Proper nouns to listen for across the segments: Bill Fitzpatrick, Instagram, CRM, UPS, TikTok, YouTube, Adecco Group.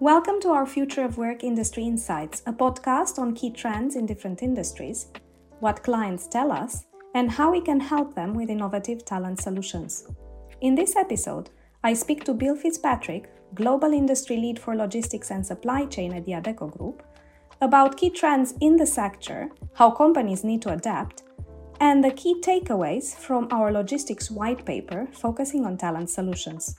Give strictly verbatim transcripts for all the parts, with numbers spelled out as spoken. Welcome to our Future of Work Industry Insights, a podcast on key trends in different industries, what clients tell us, and how we can help them with innovative talent solutions. In this episode, I speak to Bill Fitzpatrick, Global Industry Lead for Logistics and Supply Chain at the Adecco Group, about key trends in the sector, how companies need to adapt, and the key takeaways from our logistics white paper focusing on talent solutions.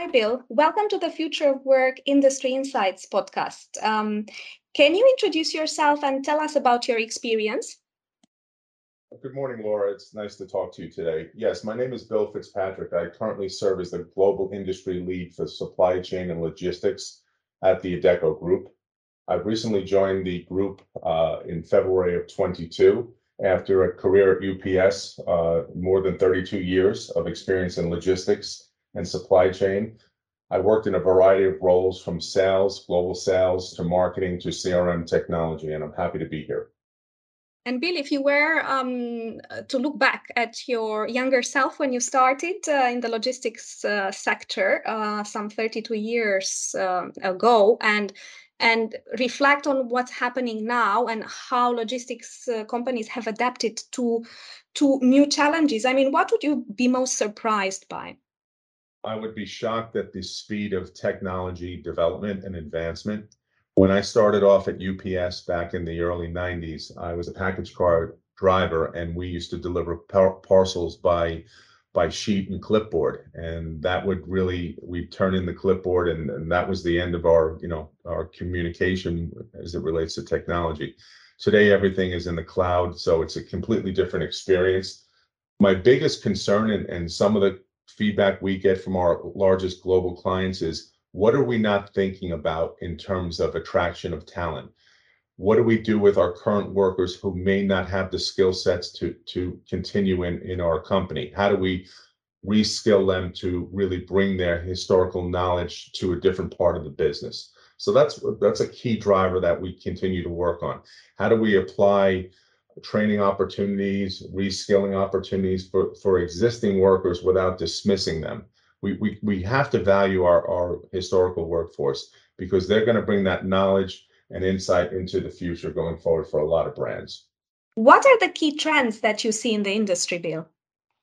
Hi, Bill. Welcome to the Future of Work Industry Insights podcast. Um, can you introduce yourself and tell us about your experience? Good morning, Laura. It's nice to talk to you today. Yes, my name is Bill Fitzpatrick. I currently serve as the Global Industry Lead for Supply Chain and Logistics at the Adecco Group. I've recently joined the group uh, in February of twenty-two after a career at U P S, uh, more than thirty-two years of experience in logistics and supply chain. I worked in a variety of roles from sales, global sales, to marketing, to C R M technology, and I'm happy to be here. And Bill, if you were um, to look back at your younger self when you started uh, in the logistics uh, sector uh, some thirty-two years uh, ago, and and reflect on what's happening now and how logistics uh, companies have adapted to to new challenges, I mean, what would you be most surprised by? I would be shocked at the speed of technology development and advancement. When I started off at U P S back in the early nineties, I was a package car driver, and we used to deliver par- parcels by by sheet and clipboard. And that would really, we'd turn in the clipboard, and, and that was the end of our, you know, our communication as it relates to technology. Today, everything is in the cloud, so it's a completely different experience. My biggest concern, and, and some of the feedback we get from our largest global clients, is what are we not thinking about in terms of attraction of talent? What do we do with our current workers who may not have the skill sets to to continue in, in our company? How do we reskill them to really bring their historical knowledge to a different part of the business? So that's that's a key driver that we continue to work on. How do we apply training opportunities, reskilling opportunities for, for existing workers without dismissing them? We we we have to value our, our historical workforce, because they're going to bring that knowledge and insight into the future going forward for a lot of brands. What are the key trends that you see in the industry, Bill?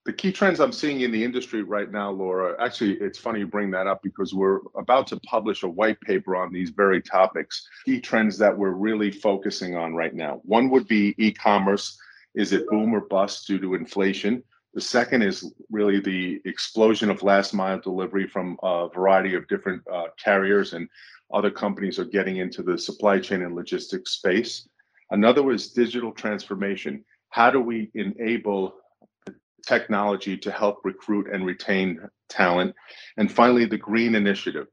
The key trends I'm seeing in the industry right now, Laura, actually, it's funny you bring that up because we're about to publish a white paper on these very topics. Key trends that we're really focusing on right now. One would be e-commerce. Is it boom or bust due to inflation? The second is really the explosion of last mile delivery from a variety of different uh, carriers, and other companies are getting into the supply chain and logistics space. Another is digital transformation. How do we enable technology to help recruit and retain talent? And finally, the green initiative.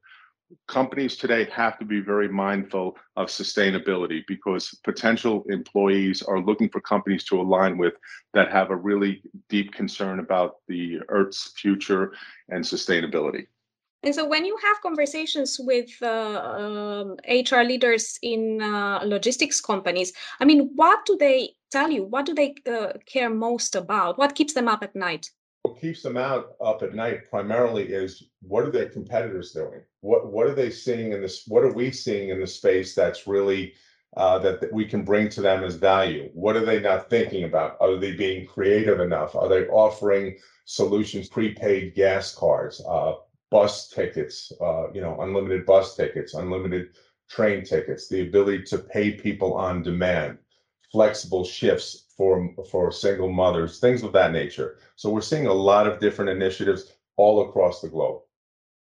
Companies today have to be very mindful of sustainability, because potential employees are looking for companies to align with that have a really deep concern about the Earth's future and sustainability. And so when you have conversations with uh, um, H R leaders in uh, logistics companies, I mean, what do they tell you? What do they uh, care most about? What keeps them up at night? What keeps them out up at night primarily is, what are their competitors doing? What what are they seeing in this? What are we seeing in the space that's really uh, that, that we can bring to them as value? What are they not thinking about? Are they being creative enough? Are they offering solutions, prepaid gas cards, uh, bus tickets, uh, you know, unlimited bus tickets, unlimited train tickets, the ability to pay people on demand, flexible shifts for, for single mothers, things of that nature. So we're seeing a lot of different initiatives all across the globe.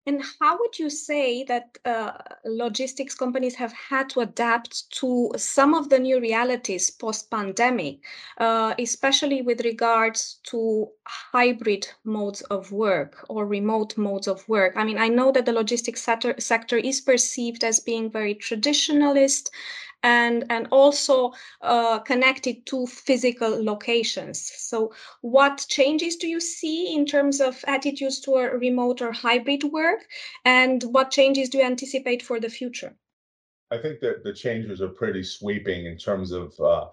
And how would you say that uh, logistics companies have had to adapt to some of the new realities post-pandemic, uh, especially with regards to hybrid modes of work or remote modes of work? I mean, I know that the logistics sector, sector is perceived as being very traditionalist and, and also uh, connected to physical locations. So what changes do you see in terms of attitudes toward remote or hybrid work? And what changes do you anticipate for the future? I think that the changes are pretty sweeping in terms of uh,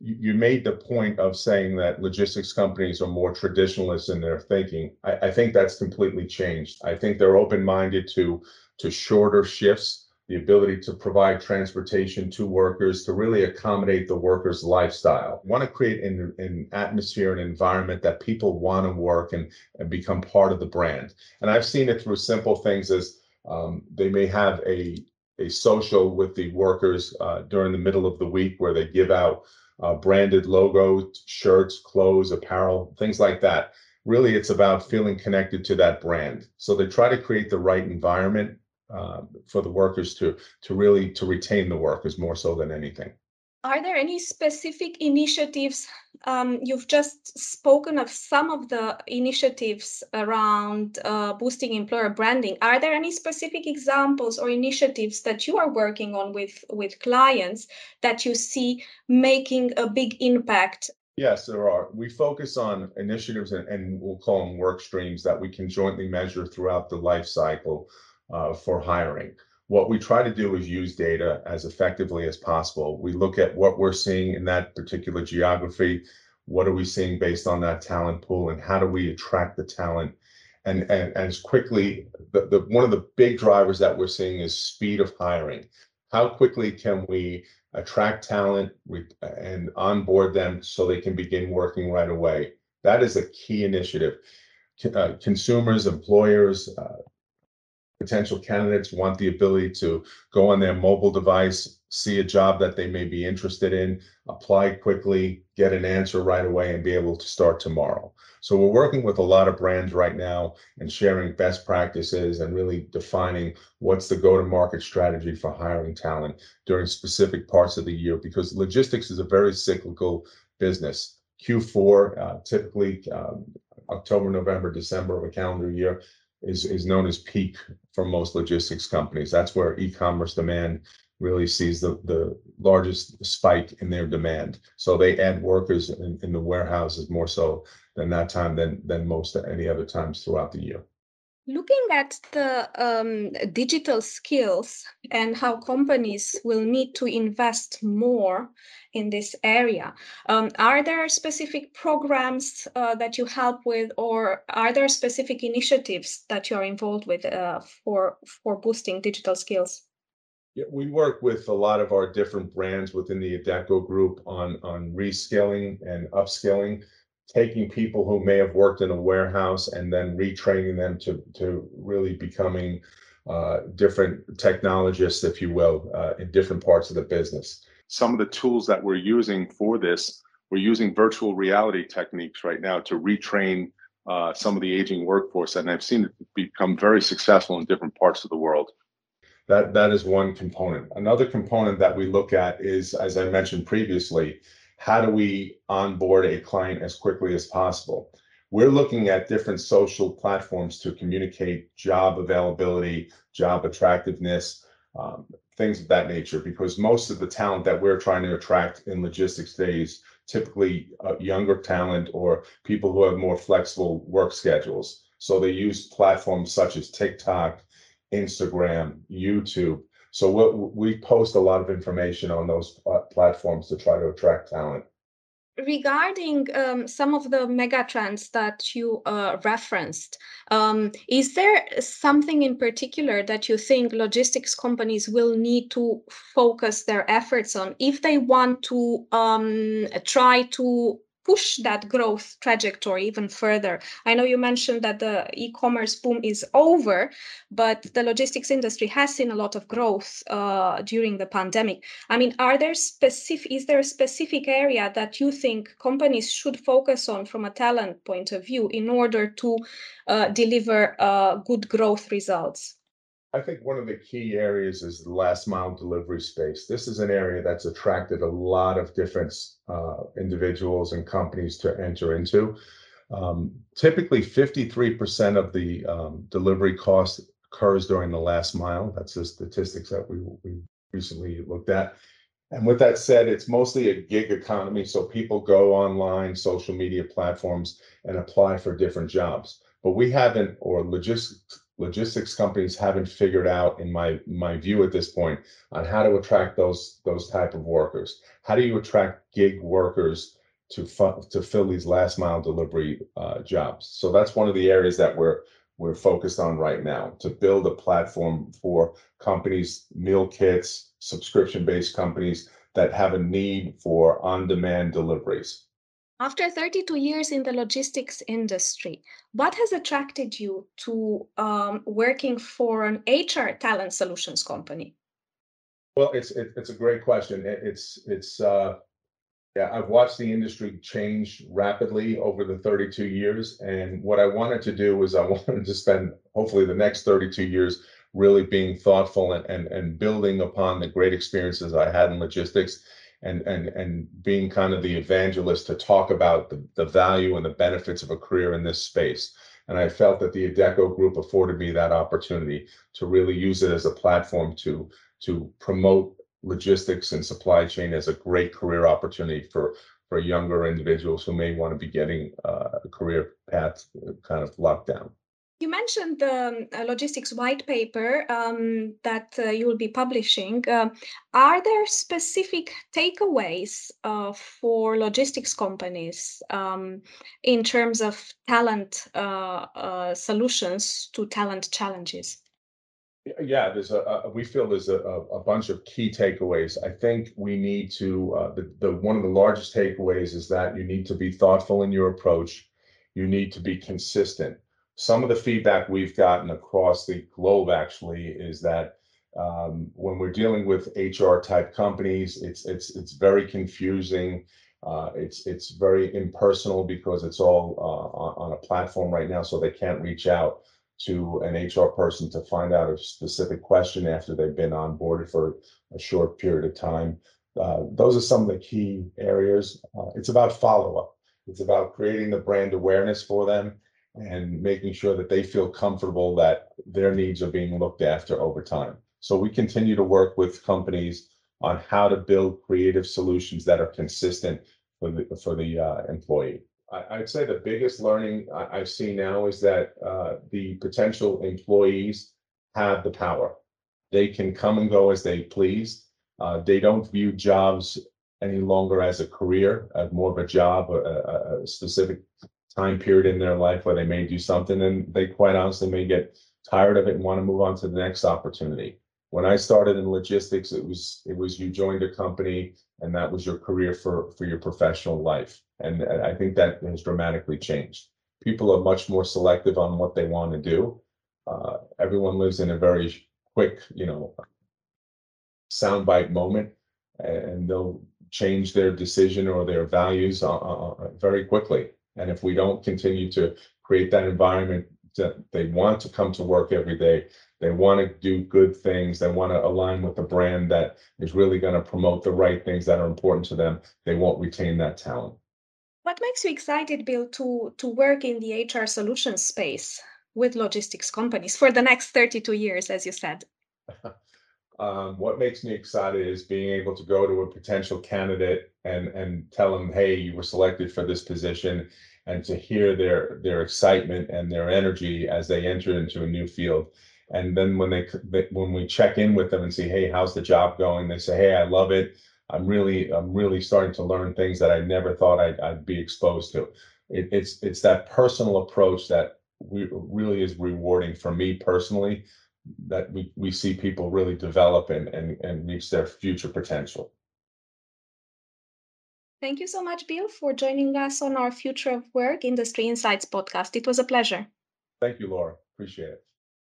you made the point of saying that logistics companies are more traditionalist in their thinking. I, I think that's completely changed. I think they're open-minded to, to shorter shifts, the ability to provide transportation to workers, to really accommodate the worker's lifestyle. We want to create an, an atmosphere, an environment that people want to work and, and become part of the brand. And I've seen it through simple things as um, they may have a, a social with the workers uh, during the middle of the week where they give out Uh, branded logos, shirts, clothes, apparel, things like that. Really, it's about feeling connected to that brand. So they try to create the right environment uh, for the workers to to really to retain the workers more so than anything. Are there any specific initiatives? Um, you've just spoken of some of the initiatives around uh, boosting employer branding. Are there any specific examples or initiatives that you are working on with, with clients that you see making a big impact? Yes, there are. We focus on initiatives and, and we'll call them work streams that we can jointly measure throughout the life cycle uh, for hiring. What we try to do is use data as effectively as possible. We look at what we're seeing in that particular geography. What are we seeing based on that talent pool, and how do we attract the talent? And, and, and as quickly, the, the, one of the big drivers that we're seeing is speed of hiring. How quickly can we attract talent and onboard them so they can begin working right away? That is a key initiative. Uh, consumers, employers, uh, potential candidates want the ability to go on their mobile device, see a job that they may be interested in, apply quickly, get an answer right away, and be able to start tomorrow. So we're working with a lot of brands right now and sharing best practices and really defining what's the go-to-market strategy for hiring talent during specific parts of the year, because logistics is a very cyclical business. Q four, uh, typically um, October, November, December of a calendar year, is is known as peak for most logistics companies. That's where e-commerce demand really sees the, the largest spike in their demand. So they add workers in, in the warehouses more so than that time than, than most at any other times throughout the year. Looking at the um, digital skills and how companies will need to invest more in this area, um, are there specific programs uh, that you help with, or are there specific initiatives that you're involved with uh, for, for boosting digital skills? Yeah, we work with a lot of our different brands within the Adecco Group on, on rescaling and upscaling, taking people who may have worked in a warehouse and then retraining them to, to really becoming uh, different technologists, if you will, uh, in different parts of the business. Some of the tools that we're using for this, we're using virtual reality techniques right now to retrain uh, some of the aging workforce. And I've seen it become very successful in different parts of the world. That, that is one component. Another component that we look at is, as I mentioned previously, how do we onboard a client as quickly as possible? We're looking at different social platforms to communicate job availability, job attractiveness, um, things of that nature, because most of the talent that we're trying to attract in logistics days, typically uh, younger talent or people who have more flexible work schedules. So they use platforms such as TikTok, Instagram, YouTube. So what, we post a lot of information on those pl- platforms to try to attract talent. Regarding um, some of the megatrends that you uh, referenced, um, is there something in particular that you think logistics companies will need to focus their efforts on if they want to um, try to push that growth trajectory even further? I know you mentioned that the e-commerce boom is over, but the logistics industry has seen a lot of growth uh, during the pandemic. I mean, are there specific, is there a specific area that you think companies should focus on from a talent point of view in order to uh, deliver uh, good growth results? I think one of the key areas is the last mile delivery space. This is an area that's attracted a lot of different uh, individuals and companies to enter into. Um, typically, fifty-three percent of the um, delivery cost occurs during the last mile. That's the statistics that we, we recently looked at. And with that said, it's mostly a gig economy. So people go online, social media platforms, and apply for different jobs. But we haven't, or logistics logistics companies haven't figured out, in my my view at this point, on how to attract those those type of workers. How do you attract gig workers to to fill these last mile delivery uh, jobs? So that's one of the areas that we're we're focused on right now, to build a platform for companies, meal kits, subscription-based companies that have a need for on-demand deliveries. After thirty-two years in the logistics industry, what has attracted you to um, working for an H R talent solutions company? Well, it's it, it's a great question. It, it's it's uh, yeah, I've watched the industry change rapidly over the thirty-two years, and what I wanted to do was I wanted to spend hopefully the next thirty-two years really being thoughtful and and, and building upon the great experiences I had in logistics. And and and being kind of the evangelist to talk about the, the value and the benefits of a career in this space. And I felt that the Adecco Group afforded me that opportunity to really use it as a platform to to promote logistics and supply chain as a great career opportunity for for younger individuals who may want to be getting uh, a career path kind of locked down. You mentioned the um, logistics white paper um, that uh, you will be publishing. Uh, are there specific takeaways uh, for logistics companies um, in terms of talent uh, uh, solutions to talent challenges? Yeah, there's a, a we feel there's a, a bunch of key takeaways. I think we need to uh, the, the one of the largest takeaways is that you need to be thoughtful in your approach. You need to be consistent. Some of the feedback we've gotten across the globe actually is that um, when we're dealing with H R type companies, it's it's it's very confusing. Uh, it's it's very impersonal because it's all uh, on a platform right now, so they can't reach out to an H R person to find out a specific question after they've been onboarded for a short period of time. Uh, those are some of the key areas. Uh, it's about follow-up. It's about creating the brand awareness for them and making sure that they feel comfortable that their needs are being looked after over time. So we continue to work with companies on how to build creative solutions that are consistent for the, for the uh, employee. I, I'd say the biggest learning I, I've seen now is that uh, the potential employees have the power. They can come and go as they please. Uh, they don't view jobs any longer as a career, as more of a job, a, a specific time period in their life where they may do something, and they quite honestly may get tired of it and want to move on to the next opportunity. When I started in logistics, it was it was you joined a company and that was your career for for your professional life, and I think that has dramatically changed. People are much more selective on what they want to do. Uh, everyone lives in a very quick, you know, soundbite moment, and they'll change their decision or their values uh, very quickly. And if we don't continue to create that environment that they want to come to work every day, they want to do good things, they want to align with a brand that is really going to promote the right things that are important to them, they won't retain that talent. What makes you excited, Bill, to, to work in the H R solutions space with logistics companies for the next thirty-two years, as you said? Um, what makes me excited is being able to go to a potential candidate and and tell them, hey, you were selected for this position, and to hear their their excitement and their energy as they enter into a new field. And then when they when we check in with them and see, hey, how's the job going? They say, hey, I love it. I'm really I'm really starting to learn things that I never thought I'd, I'd be exposed to. It, it's it's that personal approach that we, really is rewarding for me personally, that we, we see people really develop and, and, and reach their future potential. Thank you so much, Bill, for joining us on our Future of Work Industry Insights podcast. It was a pleasure. Thank you, Laura. Appreciate it.